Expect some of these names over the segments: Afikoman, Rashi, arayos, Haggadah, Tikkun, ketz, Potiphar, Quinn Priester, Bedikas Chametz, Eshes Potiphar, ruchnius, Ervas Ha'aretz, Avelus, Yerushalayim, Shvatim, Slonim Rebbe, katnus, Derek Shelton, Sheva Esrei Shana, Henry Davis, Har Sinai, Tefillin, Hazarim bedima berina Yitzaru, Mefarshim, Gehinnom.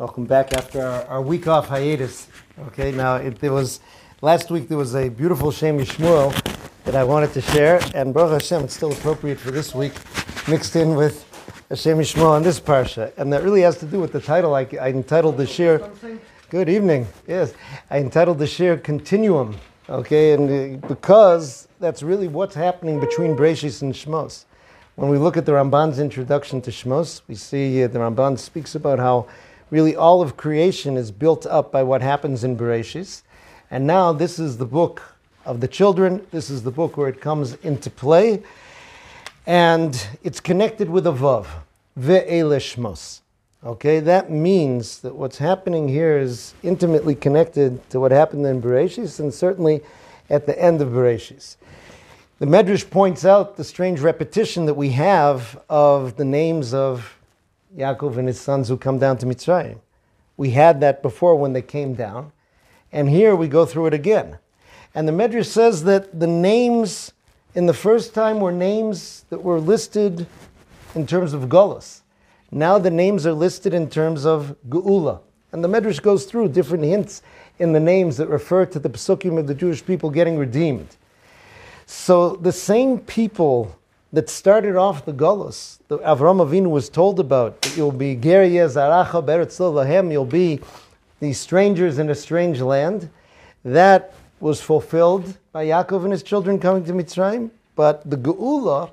Welcome back after our week off hiatus. Okay, now it was last week. There was a beautiful Shem MiShmuel that I wanted to share, and Baruch Hashem, it's still appropriate for this week, mixed in with a Shem MiShmuel on this parsha, and that really has to do with the title. I entitled the shir. Good evening. Yes, I entitled the shir "Continuum." Okay, and because that's really what's happening between Bereshis and Shmos. When we look at the Ramban's introduction to Shmos, we see the Ramban speaks about how really all of creation is built up by what happens in Bereshis. And now this is the book of the children. This is the book where it comes into play. And it's connected with a vav. Ve'ele Shmos. Okay, that means that what's happening here is intimately connected to what happened in Bereshis and certainly at the end of Bereshis. The Medrash points out the strange repetition that we have of the names of Yaakov and his sons who come down to Mitzrayim. We had that before when they came down. And here we go through it again. And the Medrash says that the names in the first time were names that were listed in terms of Golus. Now the names are listed in terms of Geula. And the Medrash goes through different hints in the names that refer to the Pesukim of the Jewish people getting redeemed. So the same people that started off the Golus, that Avraham Avinu was told about, that you'll be Geriyeh Zaracha Beretz Lo Lahem, you'll be the strangers in a strange land, that was fulfilled by Yaakov and his children coming to Mitzrayim. But the Geula,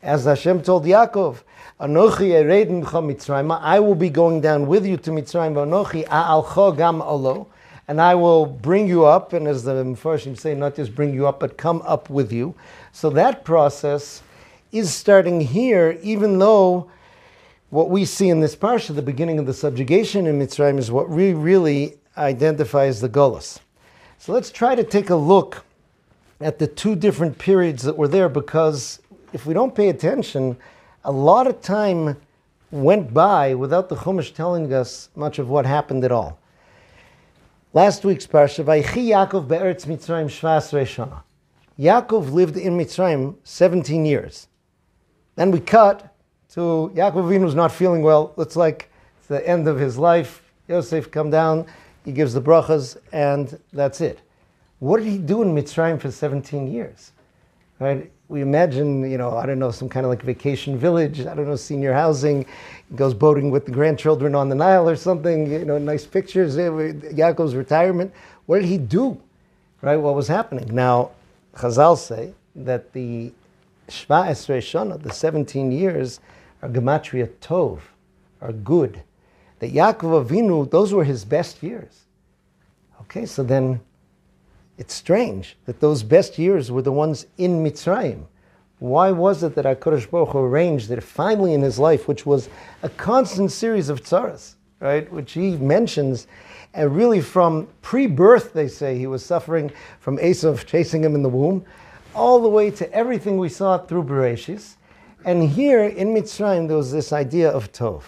as Hashem told Yaakov, Anochi Ered Imcha Mitzrayim, I will be going down with you to Mitzrayim, Anochi A'alcho Gam Olo, and I will bring you up, and as the Mefarshim say, not just bring you up, but come up with you. So that process is starting here, even though what we see in this parsha, the beginning of the subjugation in Mitzrayim, is what really identifies the Golus. So let's try to take a look at the two different periods that were there, because if we don't pay attention, a lot of time went by without the Chumash telling us much of what happened at all. Last week's parsha, Vaychi Yaakov be'eretz Mitzrayim Sheva Esrei Shana. Yaakov lived in Mitzrayim 17 years. Then we cut to Yaakov Avinu's not feeling well. Looks like it's the end of his life. Yosef come down, he gives the brachas, and that's it. What did he do in Mitzrayim for 17 years? Right? We imagine, I don't know, some kind of like vacation village, I don't know, senior housing, he goes boating with the grandchildren on the Nile or something, nice pictures, Yaakov's retirement. What did he do? Right? What was happening? Now, Chazal say that the Sheva Esrei Shana, the 17 years, are gematria tov, are good. That Yaakov Avinu, those were his best years. Okay, so then it's strange that those best years were the ones in Mitzrayim. Why was it that HaKadosh Baruch Hu arranged that finally in his life, which was a constant series of tzaras, right, which he mentions, and really from pre-birth, they say, he was suffering from Esav chasing him in the womb, all the way to everything we saw through Bereshis. And here in Mitzrayim, there was this idea of Tov.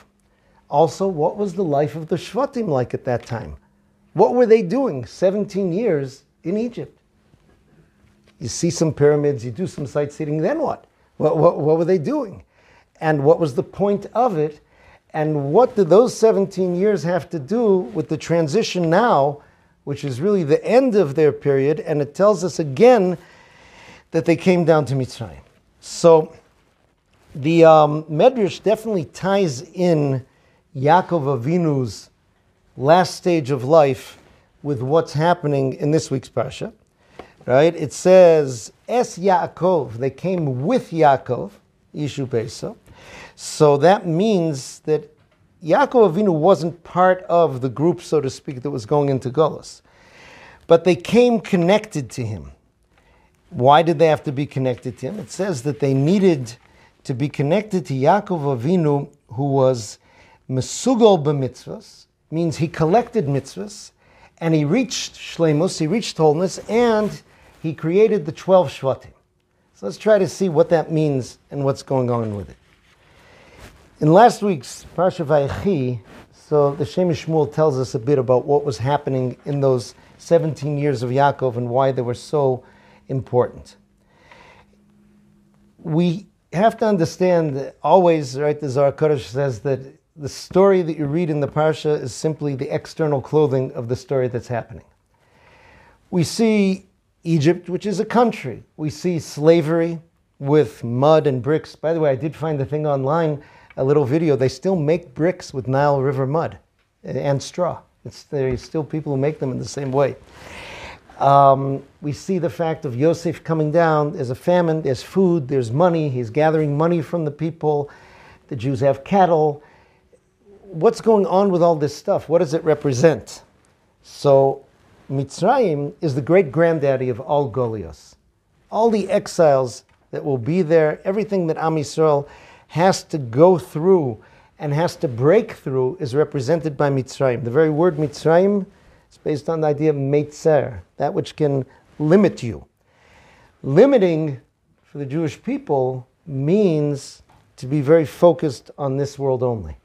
Also, what was the life of the Shvatim like at that time? What were they doing 17 years in Egypt? You see some pyramids, you do some sightseeing, then what? What were they doing? And what was the point of it? And what do those 17 years have to do with the transition now, which is really the end of their period, and it tells us again that they came down to Mitzrayim. So the Medrash definitely ties in Yaakov Avinu's last stage of life with what's happening in this week's parsha, right? It says, Es Yaakov, they came with Yaakov, Yishu Beiso. So that means that Yaakov Avinu wasn't part of the group, so to speak, that was going into Golus. But they came connected to him. Why did they have to be connected to him? It says that they needed to be connected to Yaakov Avinu, who was mesugol b'mitzvos, means he collected mitzvos, and he reached Shleimus, he reached wholeness, and he created the 12 Shvatim. So let's try to see what that means and what's going on with it. In last week's Parsha Vayechi, so the Shem MiShmuel tells us a bit about what was happening in those 17 years of Yaakov and why they were so important. We have to understand that always, right, the Zohar Kodesh says that the story that you read in the Parsha is simply the external clothing of the story that's happening. We see Egypt, which is a country. We see slavery with mud and bricks. By the way, I did find the thing online, a little video. They still make bricks with Nile River mud and straw. There's still people who make them in the same way. We see the fact of Yosef coming down. There's a famine, there's food, there's money. He's gathering money from the people. The Jews have cattle. What's going on with all this stuff? What does it represent? So Mitzrayim is the great granddaddy of all Golus. All the exiles that will be there, everything that Am Yisrael has to go through and has to break through is represented by Mitzrayim. The very word Mitzrayim is based on the idea of Meitzer, that which can limit you. Limiting for the Jewish people means to be very focused on this world only.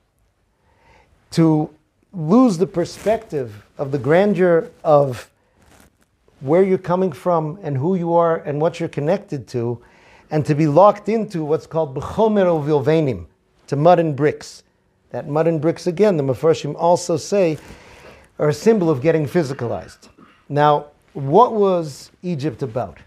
To lose the perspective of the grandeur of where you're coming from and who you are and what you're connected to, and to be locked into what's called b'chomer u'vilvenim, to mud and bricks. That mud and bricks, again, the Mefarshim also say, are a symbol of getting physicalized. Now, what was Egypt about?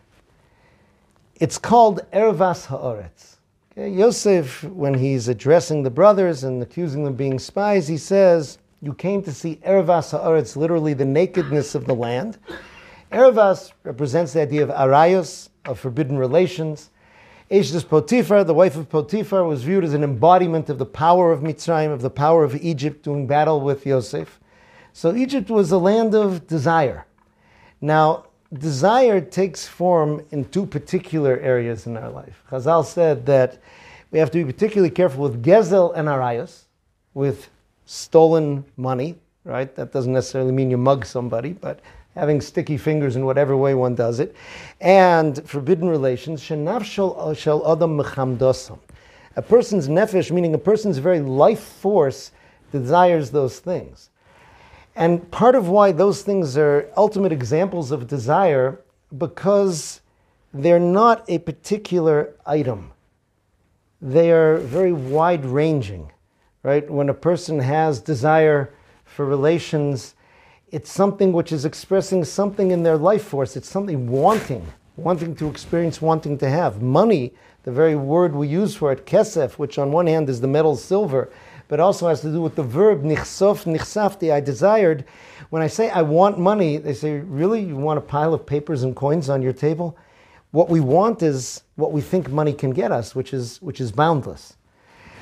It's called Ervas Ha'aretz. Okay, Yosef, when he's addressing the brothers and accusing them of being spies, he says, you came to see Ervas Ha'aretz, literally the nakedness of the land. Ervas represents the idea of arayos, of forbidden relations. Eshes Potiphar, the wife of Potiphar, was viewed as an embodiment of the power of Mitzrayim, of the power of Egypt doing battle with Yosef. So Egypt was a land of desire. Now, desire takes form in two particular areas in our life. Chazal said that we have to be particularly careful with gezel and arayos, with stolen money, right? That doesn't necessarily mean you mug somebody, but having sticky fingers in whatever way one does it. And forbidden relations, shenaf shel adam mechamdosam. A person's nefesh, meaning a person's very life force, desires those things. And part of why those things are ultimate examples of desire, because they're not a particular item. They are very wide-ranging, right? When a person has desire for relations, it's something which is expressing something in their life force. It's something wanting to experience, wanting to have. Money, the very word we use for it, kesef, which on one hand is the metal silver, but also has to do with the verb, nichsof, nichsafti, I desired. When I say I want money, they say, really? You want a pile of papers and coins on your table? What we want is what we think money can get us, which is boundless.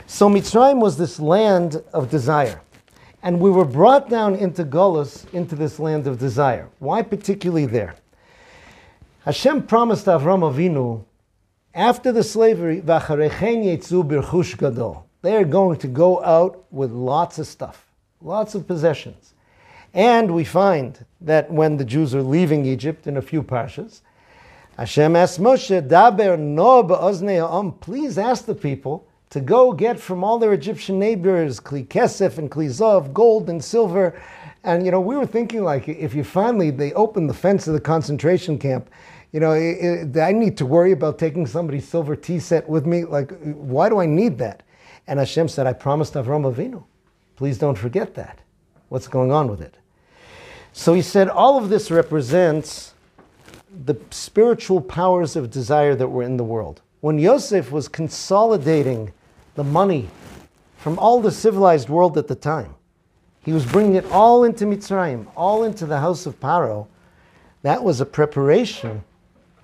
So Mitzrayim was this land of desire. And we were brought down into Golus, into this land of desire. Why particularly there? Hashem promised Avraham Avinu, after the slavery, v'acharechen yetzu b'rchush gadol. They are going to go out with lots of stuff, lots of possessions. And we find that when the Jews are leaving Egypt in a few parshas, Hashem asked Moshe, Daber no ba'oznei ha'am, please ask the people to go get from all their Egyptian neighbors kli kesef and kli zav, gold and silver. And, you know, we were thinking, like, if you finally, they opened the fence of the concentration camp, you know, I need to worry about taking somebody's silver tea set with me. Like, why do I need that? And Hashem said, I promised Avraham Avinu. Please don't forget that. What's going on with it? So he said, all of this represents the spiritual powers of desire that were in the world. When Yosef was consolidating the money from all the civilized world at the time, he was bringing it all into Mitzrayim, all into the house of Paro. That was a preparation.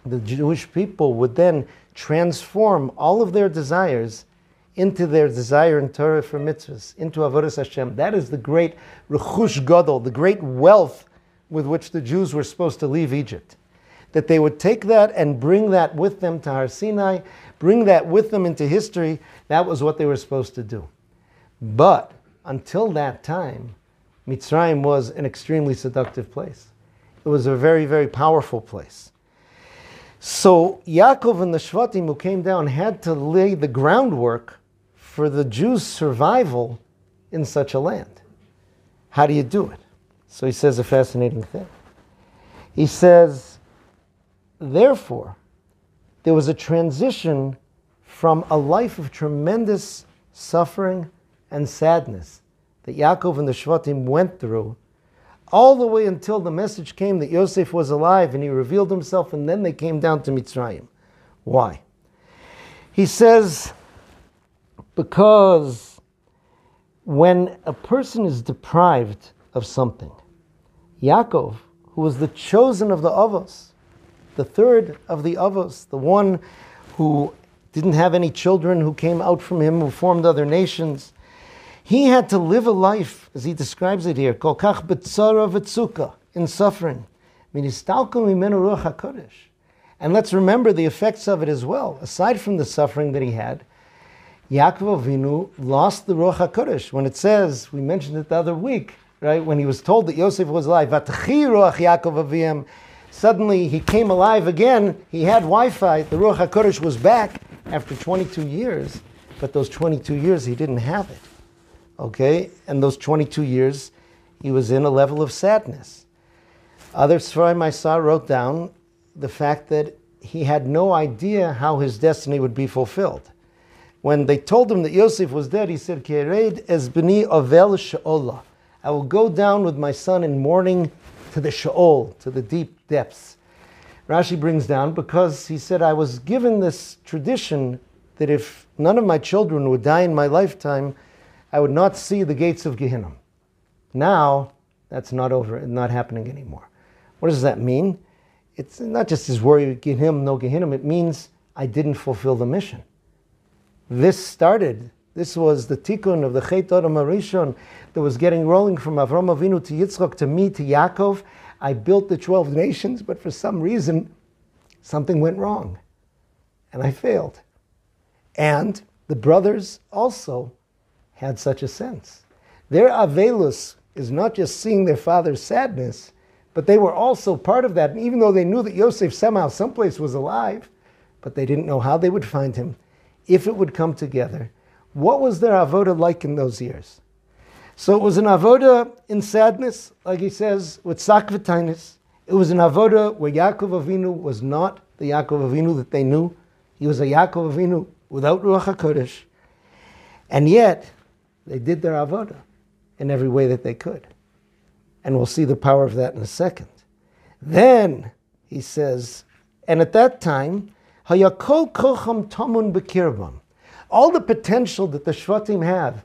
The Jewish people would then transform all of their desires into their desire in Torah for mitzvahs, into Avodas Hashem. That is the great rechush gadol, the great wealth with which the Jews were supposed to leave Egypt. That they would take that and bring that with them to Har Sinai, bring that with them into history. That was what they were supposed to do. But until that time, Mitzrayim was an extremely seductive place. It was a very, very powerful place. So Yaakov and the Shvatim who came down had to lay the groundwork for the Jews' survival in such a land. How do you do it? So he says a fascinating thing. He says, therefore, there was a transition from a life of tremendous suffering and sadness that Yaakov and the Shvatim went through, all the way until the message came that Yosef was alive and he revealed himself, and then they came down to Mitzrayim. Why? He says, because when a person is deprived of something, Yaakov, who was the chosen of the Avos, the third of the Avos, the one who didn't have any children, who came out from him, who formed other nations, he had to live a life, as he describes it here, kol kach b'tzara v'tzuka, in suffering. Ministalko mimenu ruach hakodesh. And let's remember the effects of it as well. Aside from the suffering that he had, Yaakov Avinu lost the Ruach HaKodesh. When it says, we mentioned it the other week, right? When he was told that Yosef was alive, V'atchi Ruach Yaakov Avim, suddenly he came alive again. He had Wi-Fi. The Ruach HaKodesh was back after 22 years. But those 22 years, he didn't have it. Okay? And those 22 years, he was in a level of sadness. Other Sfarim I saw wrote down the fact that he had no idea how his destiny would be fulfilled. When they told him that Yosef was dead, he said, Kered es b'ni avel she'ola. I will go down with my son in mourning to the she'ol, to the deep depths. Rashi brings down, because he said, I was given this tradition that if none of my children would die in my lifetime, I would not see the gates of Gehinnom. Now, that's not over, not happening anymore. What does that mean? It's not just his worry, Gehinnom, no Gehinnom. It means I didn't fulfill the mission. This was the tikkun of the Chet Adam HaRishon that was getting rolling from Avraham Avinu to Yitzchak to me to Yaakov. I built the 12 nations, but for some reason, something went wrong. And I failed. And the brothers also had such a sense. Their Avelus is not just seeing their father's sadness, but they were also part of that. And even though they knew that Yosef somehow someplace was alive, but they didn't know how they would find him, if it would come together. What was their avoda like in those years? So it was an avoda in sadness, like he says, with sakvatainis. It was an avoda where Yaakov Avinu was not the Yaakov Avinu that they knew. He was a Yaakov Avinu without Ruach HaKodesh. And yet, they did their avoda in every way that they could. And we'll see the power of that in a second. Then, he says, and at that time, all the potential that the Shvatim have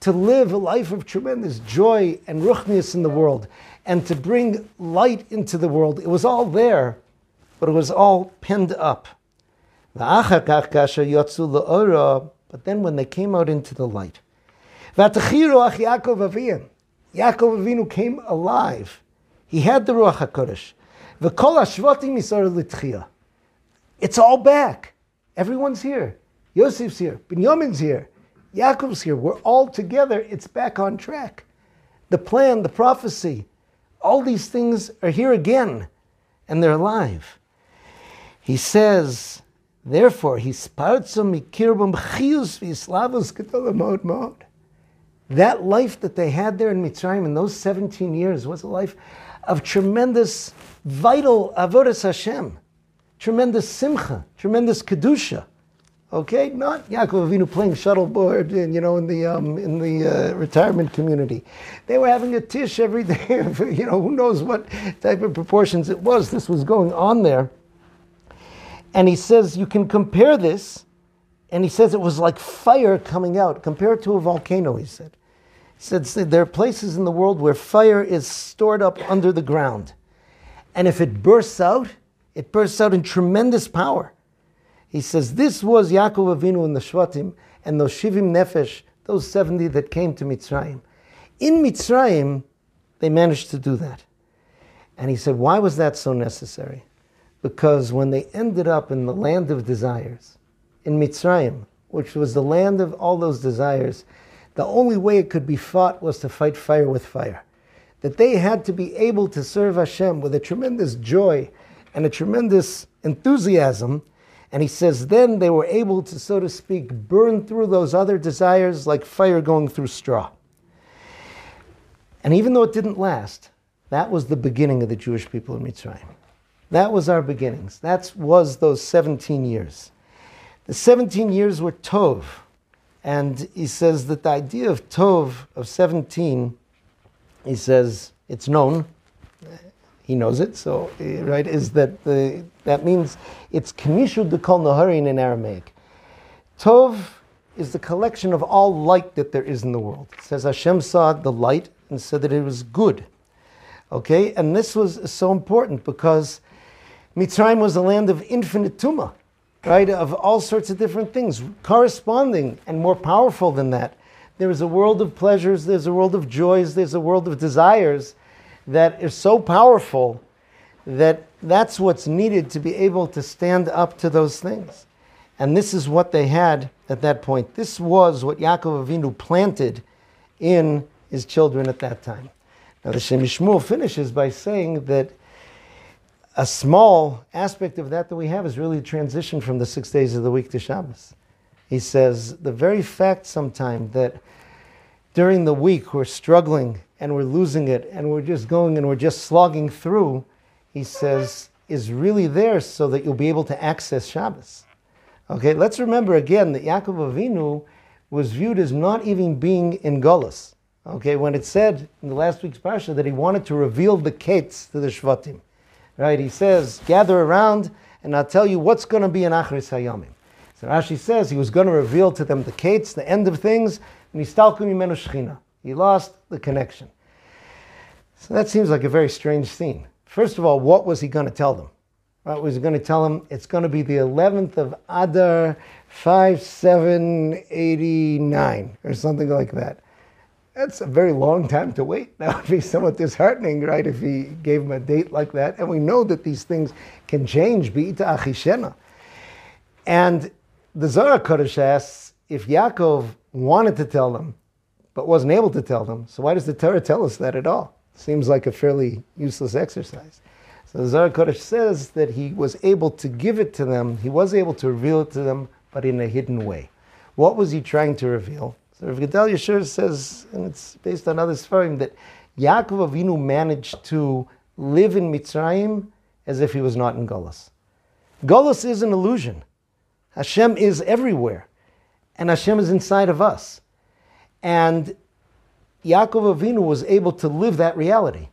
to live a life of tremendous joy and ruchnius in the world and to bring light into the world, it was all there, but it was all pinned up. But then when they came out into the light, Yaakov Avinu came alive. He had the Ruach HaKodesh. V'kol ha-Shvatim yisar l'tchiyah. It's all back. Everyone's here. Yosef's here. Binyamin's here. Yaakov's here. We're all together. It's back on track. The plan, the prophecy, all these things are here again, and they're alive. He says, therefore, that life that they had there in Mitzrayim in those 17 years was a life of tremendous, vital avodas Hashem. Tremendous simcha, tremendous kedusha, okay? Not Yaakov Avinu playing shuffleboard, in the retirement community. They were having a tish every day. Of, who knows what type of proportions it was. This was going on there, and he says you can compare this, and he says it was like fire coming out. Compare it to a volcano. He said, there are places in the world where fire is stored up under the ground, and if it bursts out. It bursts out in tremendous power. He says, this was Yaakov Avinu and the Shvatim and those Shivim Nefesh, those 70 that came to Mitzrayim. In Mitzrayim, they managed to do that. And he said, why was that so necessary? Because when they ended up in the land of desires, in Mitzrayim, which was the land of all those desires, the only way it could be fought was to fight fire with fire. That they had to be able to serve Hashem with a tremendous joy and a tremendous enthusiasm. And he says, then they were able to, so to speak, burn through those other desires like fire going through straw. And even though it didn't last, that was the beginning of the Jewish people in Mitzrayim. That was our beginnings. That was those 17 years. The 17 years were Tov. And he says that the idea of Tov, of 17, he says, it's known. He knows it, so, right, is that that means it's K'mishud D'Kol Naharin in Aramaic. Tov is the collection of all light that there is in the world. It says Hashem saw the light and said that it was good. Okay, and this was so important because Mitzrayim was a land of infinite tumah, right, of all sorts of different things, corresponding and more powerful than that. There is a world of pleasures, there's a world of joys, there's a world of desires that is so powerful that that's what's needed to be able to stand up to those things. And this is what they had at that point. This was what Yaakov Avinu planted in his children at that time. Now the Shem MiShmuel finishes by saying that a small aspect of that we have is really a transition from the 6 days of the week to Shabbos. He says, the very fact sometimes that during the week we're struggling and we're losing it and we're just going and we're just slogging through, he says, is really there so that you'll be able to access Shabbos. Okay, let's remember again that Yaakov Avinu was viewed as not even being in Golus. Okay, when it said in the last week's Parsha that he wanted to reveal the ketz to the Shvatim. Right, he says, gather around and I'll tell you what's going to be in Achris Hayamim. So Rashi says he was going to reveal to them the ketz, the end of things, and he lost the connection. So that seems like a very strange scene. First of all, what was he going to tell them? Right, was he going to tell them it's going to be the 11th of Adar 5789 or something like that? That's a very long time to wait. That would be somewhat disheartening, right, if he gave him a date like that. And we know that these things can change, B'ita Achishena. And the Zohar Kodesh asks, if Yaakov wanted to tell them, but wasn't able to tell them, so why does the Torah tell us that at all? Seems like a fairly useless exercise. So the Zohar Kodesh says that he was able to give it to them, he was able to reveal it to them, but in a hidden way. What was he trying to reveal? So Rav Gedal Yeshur says, and it's based on other Sfarim, that Yaakov Avinu managed to live in Mitzrayim as if he was not in Golus. Golus is an illusion. Hashem is everywhere. And Hashem is inside of us. And Yaakov Avinu was able to live that reality,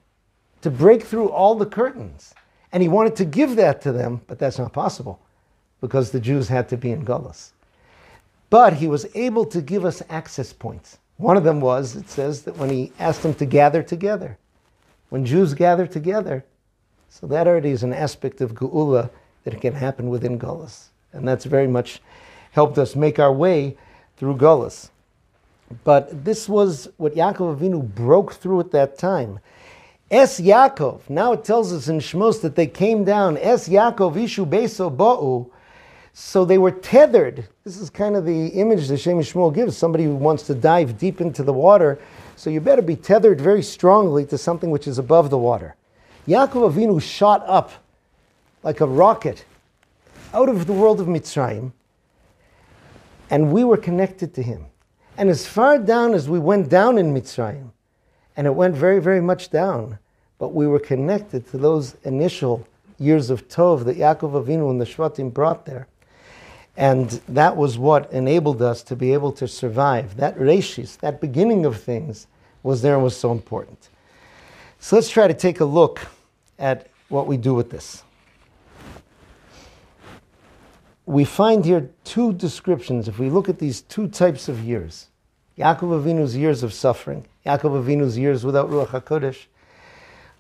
to break through all the curtains. And he wanted to give that to them, but that's not possible because the Jews had to be in Golus. But he was able to give us access points. One of them was, it says, that when he asked them to gather together. When Jews gather together, so that already is an aspect of Geula that can happen within Golus. And that's very much helped us make our way through Golus. But this was what Yaakov Avinu broke through at that time. Es Yaakov, now it tells us in Shmos that they came down, Es Yaakov, Yishu Beiso Bo'u. So they were tethered. This is kind of the image that Shem MiShmuel gives, somebody who wants to dive deep into the water. So you better be tethered very strongly to something which is above the water. Yaakov Avinu shot up like a rocket out of the world of Mitzrayim, and we were connected to him. And as far down as we went down in Mitzrayim, and it went very, very much down, but we were connected to those initial years of Tov that Yaakov Avinu and the Shvatim brought there. And that was what enabled us to be able to survive. That Bereshis, that beginning of things, was there and was so important. So let's try to take a look at what we do with this. We find here two descriptions. If we look at these two types of years, Yaakov Avinu's years of suffering, Yaakov Avinu's years without Ruach HaKodesh,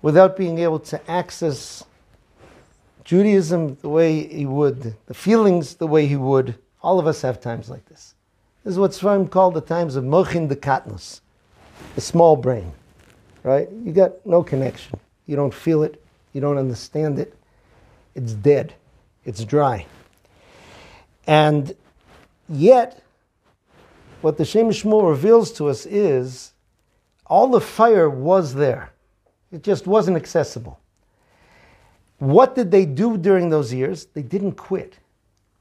without being able to access Judaism the way he would, the feelings the way he would. All of us have times like this. This is what Sfarim called the times of mochin the katnus, the small brain, right? You got no connection. You don't feel it. You don't understand it. It's dead. It's dry. And yet, what the Shem MiShmuel reveals to us is all the fire was there. It just wasn't accessible. What did they do during those years? They didn't quit.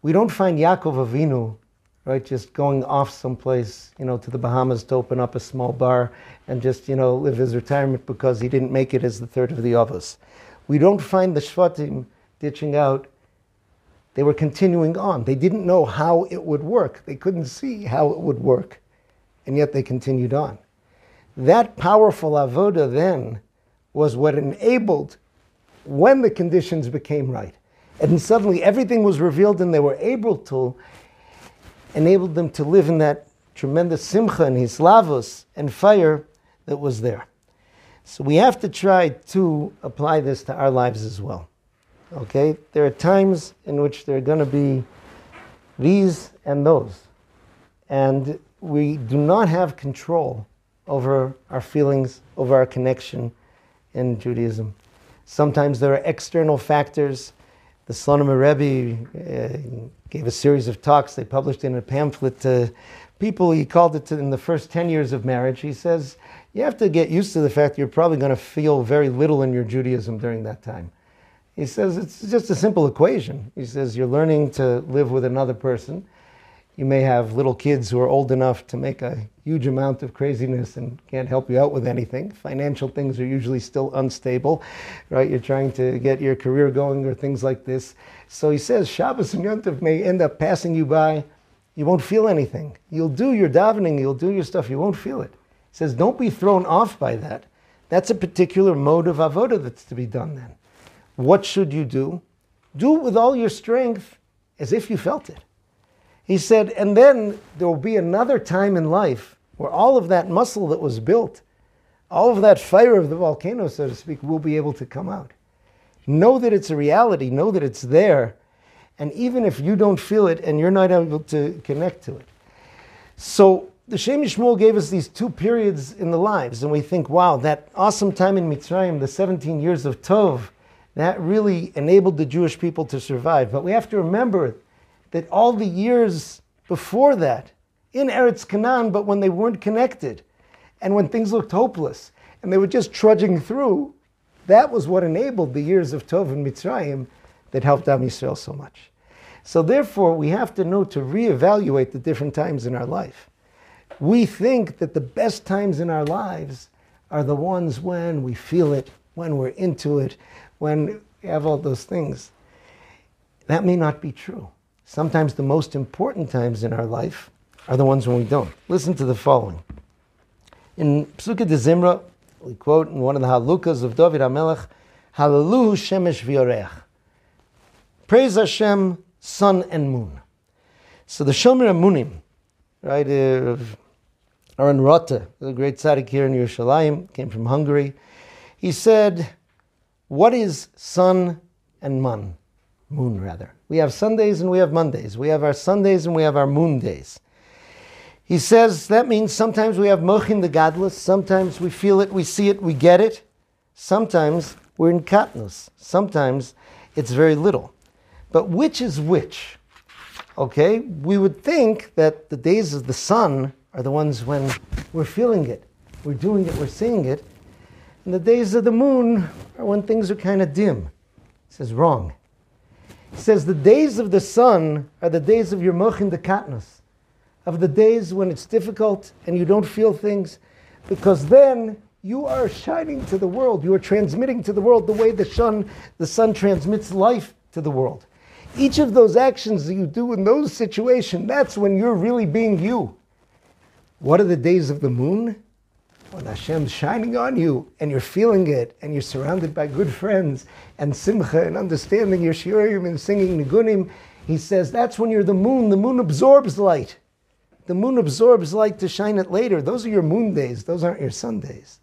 We don't find Yaakov Avinu, right, just going off someplace, to the Bahamas to open up a small bar and just, live his retirement because he didn't make it as the third of the avos. We don't find the Shvatim ditching out They were continuing on. They didn't know how it would work. They couldn't see how it would work. And yet they continued on. That powerful avoda then was what enabled when the conditions became right. And suddenly everything was revealed and they were able to, enabled them to live in that tremendous simcha and hislavos and fire that was there. So we have to try to apply this to our lives as well. Okay? There are times in which there are going to be these and those. And we do not have control over our feelings, over our connection in Judaism. Sometimes there are external factors. The Slonim Rebbe gave a series of talks. They published in a pamphlet to people. He called it, in the first 10 years of marriage, he says, you have to get used to the fact you're probably going to feel very little in your Judaism during that time. He says, it's just a simple equation. He says, you're learning to live with another person. You may have little kids who are old enough to make a huge amount of craziness and can't help you out with anything. Financial things are usually still unstable, right? You're trying to get your career going or things like this. So he says, Shabbos and Yom Tov may end up passing you by. You won't feel anything. You'll do your davening, you'll do your stuff, you won't feel it. He says, don't be thrown off by that. That's a particular mode of avoda that's to be done then. What should you do? Do it with all your strength as if you felt it. He said, and then there will be another time in life where all of that muscle that was built, all of that fire of the volcano, so to speak, will be able to come out. Know that it's a reality. Know that it's there. And even if you don't feel it and you're not able to connect to it. So the Shem MiShmuel gave us these two periods in the lives. And we think, wow, that awesome time in Mitzrayim, the 17 years of Tov, that really enabled the Jewish people to survive. But we have to remember that all the years before that, in Eretz Canaan, but when they weren't connected, and when things looked hopeless, and they were just trudging through, that was what enabled the years of Tov and Mitzrayim that helped Am Yisrael so much. So therefore, we have to know to reevaluate the different times in our life. We think that the best times in our lives are the ones when we feel it, when we're into it, when we have all those things. That may not be true. Sometimes the most important times in our life are the ones when we don't. Listen to the following. In Psuka de Zimra, we quote in one of the Halukas of David HaMelech, Hallelu Shemesh V'Yoreach. Praise Hashem, sun and moon. So the Shomer HaMunim, right, Aaron Rotter, the great tzaddik here in Yerushalayim, came from Hungary. He said, what is sun and man? Moon, rather. We have Sundays and we have Mondays. We have our Sundays and we have our moon days. He says that means sometimes we have mochin the godless. Sometimes we feel it, we see it, we get it. Sometimes we're in katnus. Sometimes it's very little. But which is which? Okay, we would think that the days of the sun are the ones when we're feeling it, we're doing it, we're seeing it. And the days of the moon are when things are kind of dim. He says, wrong. He says, the days of the sun are the days of your mochin de katnus, of the days when it's difficult and you don't feel things, because then you are shining to the world. You are transmitting to the world the way the sun transmits life to the world. Each of those actions that you do in those situations, that's when you're really being you. What are the days of the moon? When Hashem's shining on you, and you're feeling it, and you're surrounded by good friends, and simcha, and understanding your shiurim, and singing nigunim, he says, that's when you're the moon. The moon absorbs light. The moon absorbs light to shine it later. Those are your moon days. Those aren't your sun days.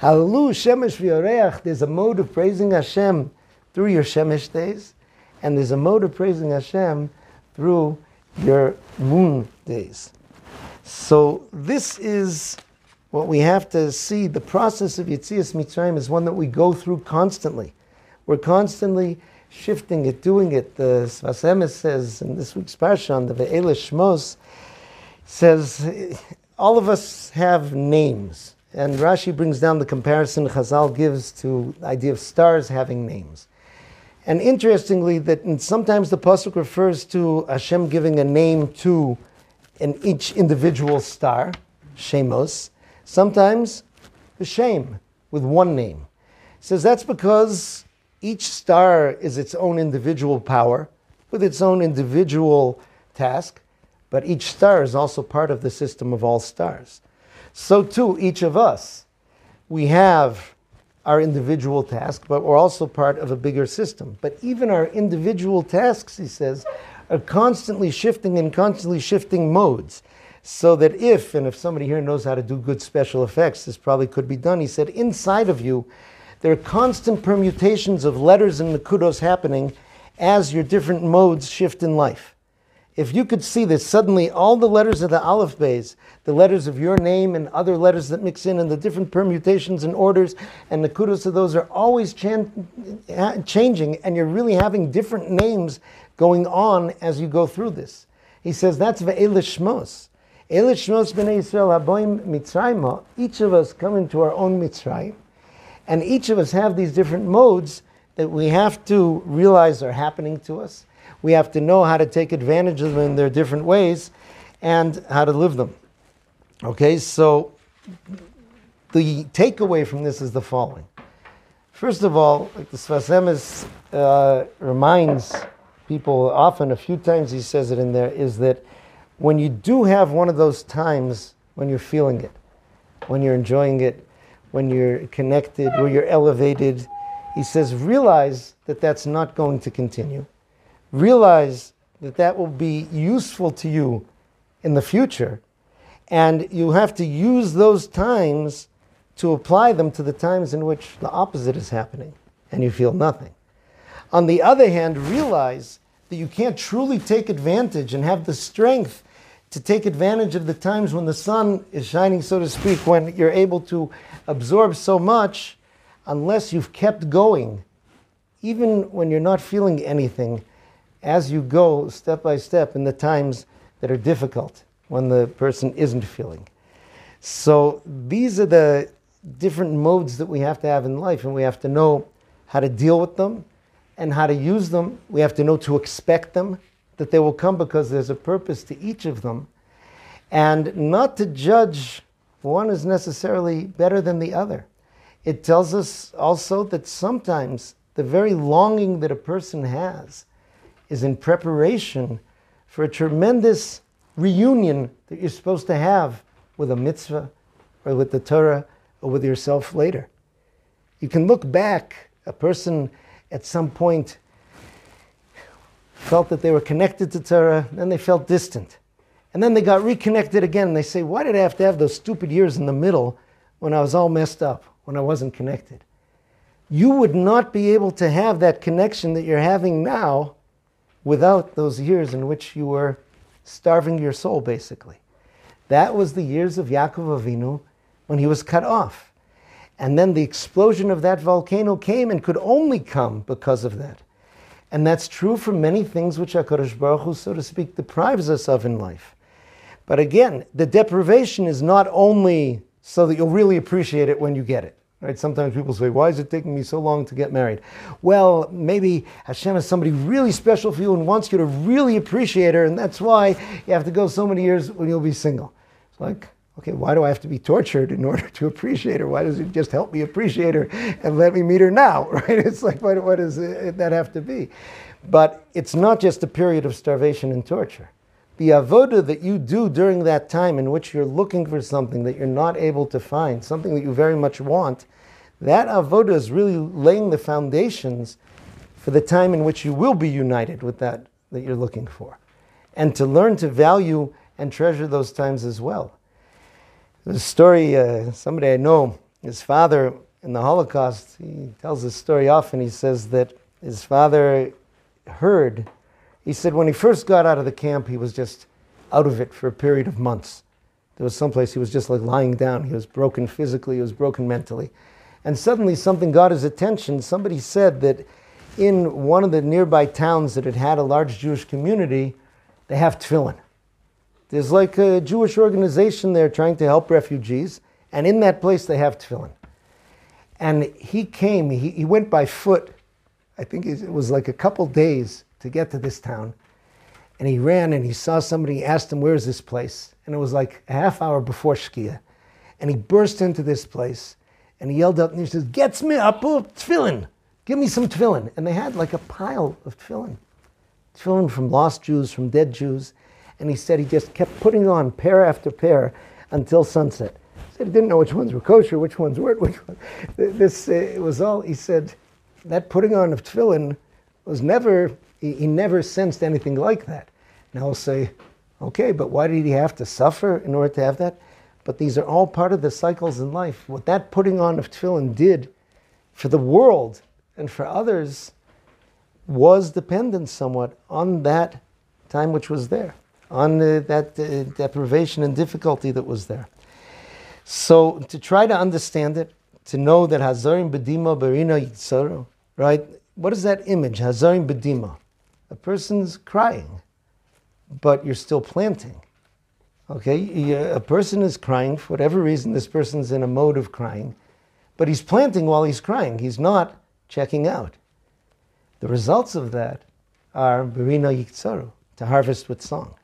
Hallelu shemesh v'yoreach. There's a mode of praising Hashem through your shemesh days, and there's a mode of praising Hashem through your moon days. So this is what we have to see. The process of Yetzias Mitzrayim is one that we go through constantly. We're constantly shifting it, doing it. The Sfas Emes says in this week's Parsha, on the Shmos, says all of us have names. And Rashi brings down the comparison Chazal gives to the idea of stars having names. And interestingly, that sometimes the Pasuk refers to Hashem giving a name to an each individual star, Shemos. Sometimes the shame with one name. It says that's because each star is its own individual power. with its own individual task, but each star is also part of the system of all stars. So too, each of us, we have our individual task, but we're also part of a bigger system. But even our individual tasks, he says, are constantly shifting and constantly shifting modes. So that if somebody here knows how to do good special effects, this probably could be done. He said, inside of you, there are constant permutations of letters and nekudos happening as your different modes shift in life. If you could see that suddenly all the letters of the Aleph Beis, the letters of your name and other letters that mix in and the different permutations and orders and the kudos of those are always changing and you're really having different names going on as you go through this. He says that's Ve'ele Shmos. Ele Shmos B'nei Yisrael Haboim Mitzrayim. Each of us come into our own Mitzrayim and each of us have these different modes that we have to realize are happening to us. We have to know how to take advantage of them in their different ways and how to live them. Okay, so the takeaway from this is the following. First of all, like the Sfas Emes reminds people often, a few times he says it in there, is that when you do have one of those times when you're feeling it, when you're enjoying it, when you're connected, when you're elevated, he says realize that that's not going to continue. Realize that that will be useful to you in the future, and you have to use those times to apply them to the times in which the opposite is happening and you feel nothing. On the other hand, realize that you can't truly take advantage and have the strength to take advantage of the times when the sun is shining, so to speak, when you're able to absorb so much, unless you've kept going, even when you're not feeling anything, as you go step by step in the times that are difficult when the person isn't feeling. So these are the different modes that we have to have in life, and we have to know how to deal with them and how to use them. We have to know to expect them, that they will come because there's a purpose to each of them, and not to judge one is necessarily better than the other. It tells us also that sometimes the very longing that a person has is in preparation for a tremendous reunion that you're supposed to have with a mitzvah or with the Torah or with yourself later. You can look back, a person at some point felt that they were connected to Torah, then they felt distant. And then they got reconnected again and they say, why did I have to have those stupid years in the middle when I was all messed up, when I wasn't connected? You would not be able to have that connection that you're having now without those years in which you were starving your soul, basically. That was the years of Yaakov Avinu when he was cut off. And then the explosion of that volcano came and could only come because of that. And that's true for many things which HaKadosh Baruch Hu, so to speak, deprives us of in life. But again, the deprivation is not only so that you'll really appreciate it when you get it. Right? Sometimes people say, why is it taking me so long to get married? Well, maybe Hashem has somebody really special for you and wants you to really appreciate her, and that's why you have to go so many years when you'll be single. It's like, okay, why do I have to be tortured in order to appreciate her? Why does it just help me appreciate her and let me meet her now? Right? It's like, what does that have to be? But it's not just a period of starvation and torture. The avoda that you do during that time in which you're looking for something that you're not able to find, something that you very much want, that avoda is really laying the foundations for the time in which you will be united with that you're looking for. And to learn to value and treasure those times as well. There's a story, somebody I know, his father in the Holocaust, he tells this story often. He says that his father heard. He said when he first got out of the camp, he was just out of it for a period of months. There was someplace he was just like lying down. He was broken physically, he was broken mentally. And suddenly something got his attention. Somebody said that in one of the nearby towns that had had a large Jewish community, they have tefillin. There's like a Jewish organization there trying to help refugees. And in that place, they have tefillin. And he came, he went by foot. I think it was like a couple days to get to this town, and he ran and he saw somebody, asked him, where's this place? And it was like a half hour before Shkia, and he burst into this place and he yelled out and he says, "Get me a tefillin, give me some tefillin." And they had like a pile of tefillin, children from lost Jews, from dead Jews. And he said he just kept putting on pair after pair until sunset. He said he didn't know which ones were kosher, which ones weren't. It was all, he said, that putting on of tefillin was never, he never sensed anything like that. Now we'll say, okay, but why did he have to suffer in order to have that? But these are all part of the cycles in life. What that putting on of tefillin did for the world and for others was dependent somewhat on that time which was there, on that deprivation and difficulty that was there. So to try to understand it, to know that Hazarim Bedima Berina Yitzaru, right? What is that image, Hazarim Bedima? A person's crying, but you're still planting. Okay, a person is crying for whatever reason. This person's in a mode of crying, but he's planting while he's crying. He's not checking out. The results of that are Berina Yitzaru, to harvest with song.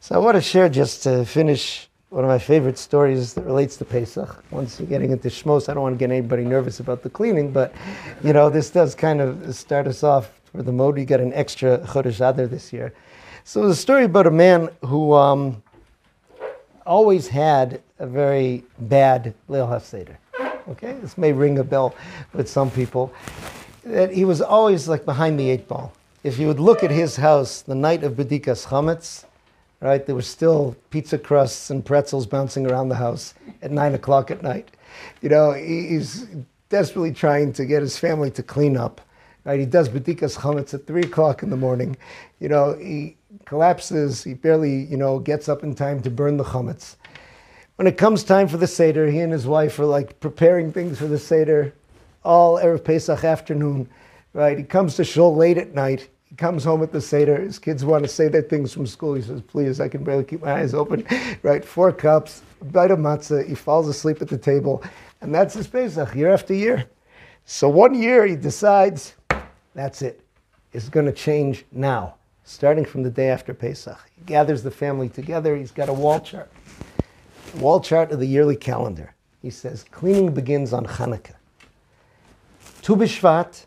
So I want to share, just to finish, one of my favorite stories that relates to Pesach. Once you're getting into Shmos, I don't want to get anybody nervous about the cleaning, but you know, this does kind of start us off for the mode. You got an extra Chodesh Adar this year. So it was a story about a man who always had a very bad Leil HaSeder. Okay, this may ring a bell with some people. That he was always like behind the eight ball. If you would look at his house the night of Bedikas Chametz, right, there were still pizza crusts and pretzels bouncing around the house at 9 o'clock at night. You know, he's desperately trying to get his family to clean up. Right, he does Bedikas Chametz at 3 o'clock in the morning. You know, he collapses. He barely, you know, gets up in time to burn the chametz. When it comes time for the Seder, he and his wife are like preparing things for the Seder all Erev Pesach afternoon. Right, he comes to shul late at night. He comes home at the Seder. His kids want to say their things from school. He says, please, I can barely keep my eyes open. Right, 4 cups, a bite of matzah. He falls asleep at the table. And that's his Pesach, year after year. So 1 year, he decides, that's it. It's going to change now, starting from the day after Pesach. He gathers the family together. He's got a wall chart of the yearly calendar. He says, cleaning begins on Hanukkah. Tu B'Shvat.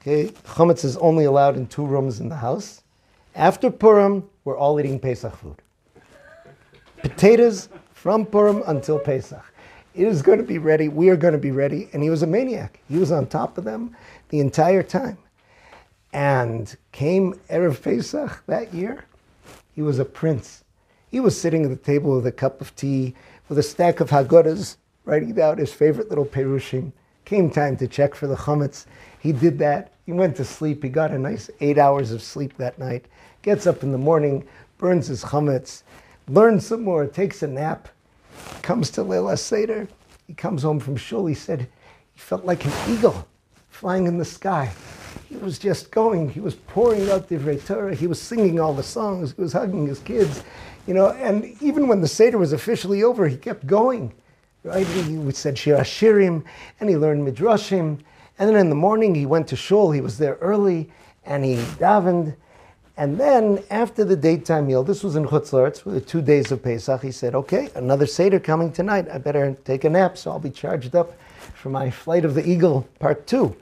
Okay, chametz is only allowed in 2 rooms in the house. After Purim, we're all eating Pesach food. Potatoes from Purim until Pesach. It is going to be ready. We are going to be ready. And he was a maniac. He was on top of them the entire time. And came Erev Pesach that year, he was a prince. He was sitting at the table with a cup of tea, with a stack of Haggadahs, writing down his favorite little perushim. Came time to check for the chametz. He did that. He went to sleep. He got a nice 8 hours of sleep that night. Gets up in the morning, burns his chametz, learns some more, takes a nap, comes to Leil HaSeder. He comes home from shul. He said he felt like an eagle flying in the sky. He was just going. He was pouring out the Divrei Torah. He was singing all the songs. He was hugging his kids. You know, and even when the Seder was officially over, he kept going. Right? He said Shir Hashirim, and he learned Midrashim. And then in the morning, he went to shul. He was there early, and he davened. And then after the daytime meal, this was in Chutz La'aretz, with the 2 days of Pesach, he said, okay, another Seder coming tonight. I better take a nap, so I'll be charged up for my Flight of the Eagle, Part 2.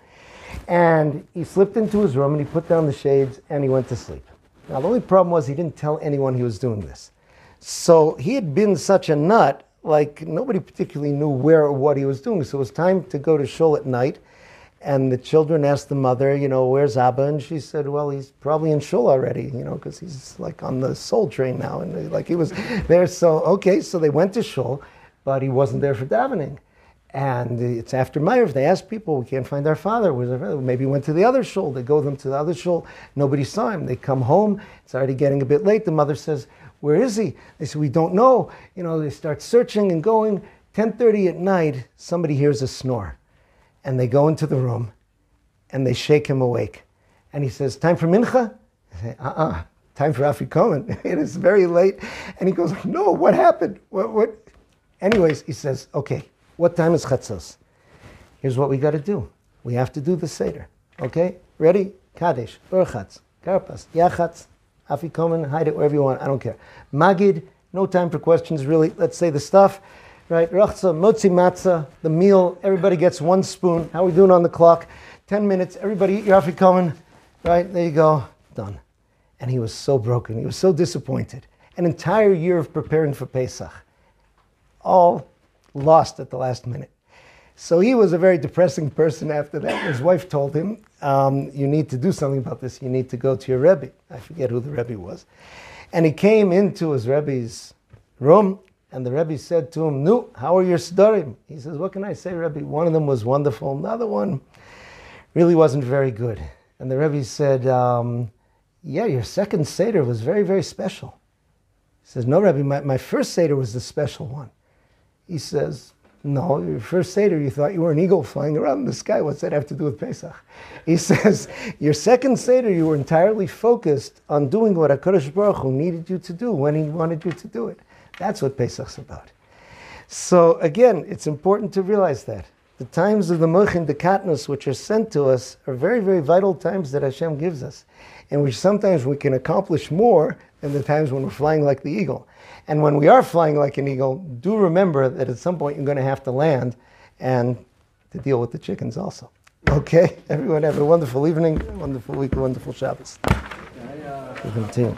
And he slipped into his room, and he put down the shades, and he went to sleep. Now, the only problem was he didn't tell anyone he was doing this. So he had been such a nut, like nobody particularly knew where or what he was doing. So it was time to go to shul at night. And the children asked the mother, you know, where's Abba? And she said, well, he's probably in shul already, you know, because he's like on the soul train now. And like he was there. So, okay, so they went to shul, but he wasn't there for davening. And it's after Ma'ariv. They asked people, we can't find our father. Where's our father? Maybe he went to the other shul. They go them to the other shul. Nobody saw him. They come home. It's already getting a bit late. The mother says, where is he? They said, we don't know. You know, they start searching and going. 10:30 at night, somebody hears a snore. And they go into the room, and they shake him awake. And he says, time for mincha? I say, time for afikoman. It is very late. And he goes, no, what happened? What? Anyways, he says, okay, what time is chatzos? Here's what we got to do. We have to do the Seder. Okay? Ready? Kadesh, urchatz, karpas, yachatz, afikoman, hide it wherever you want. I don't care. Magid, no time for questions, really. Let's say the stuff. Right, rachza, motzi matzah, the meal, everybody gets 1 spoon. How are we doing on the clock? 10 minutes, everybody eat your afikoman. Right, there you go, done. And he was so broken. He was so disappointed. An entire year of preparing for Pesach, all lost at the last minute. So he was a very depressing person after that. His wife told him, you need to do something about this. You need to go to your Rebbe. I forget who the Rebbe was. And he came into his Rebbe's room, and the Rebbe said to him, Nu, how are your Sidorim? He says, what can I say, Rebbe? One of them was wonderful. Another one really wasn't very good. And the Rebbe said, yeah, your second Seder was very, very special. He says, no, Rebbe, my first Seder was the special one. He says, no, your first Seder, you thought you were an eagle flying around in the sky. What's that have to do with Pesach? He says, your second Seder, you were entirely focused on doing what HaKadosh Baruch Hu needed you to do when he wanted you to do it. That's what Pesach's about. So again, it's important to realize that. The times of the Mochin, the katnus, which are sent to us, are very, very vital times that Hashem gives us, and which sometimes we can accomplish more than the times when we're flying like the eagle. And when we are flying like an eagle, do remember that at some point you're going to have to land and to deal with the chickens also. Okay, everyone have a wonderful evening, wonderful week, wonderful Shabbos. We'll continue.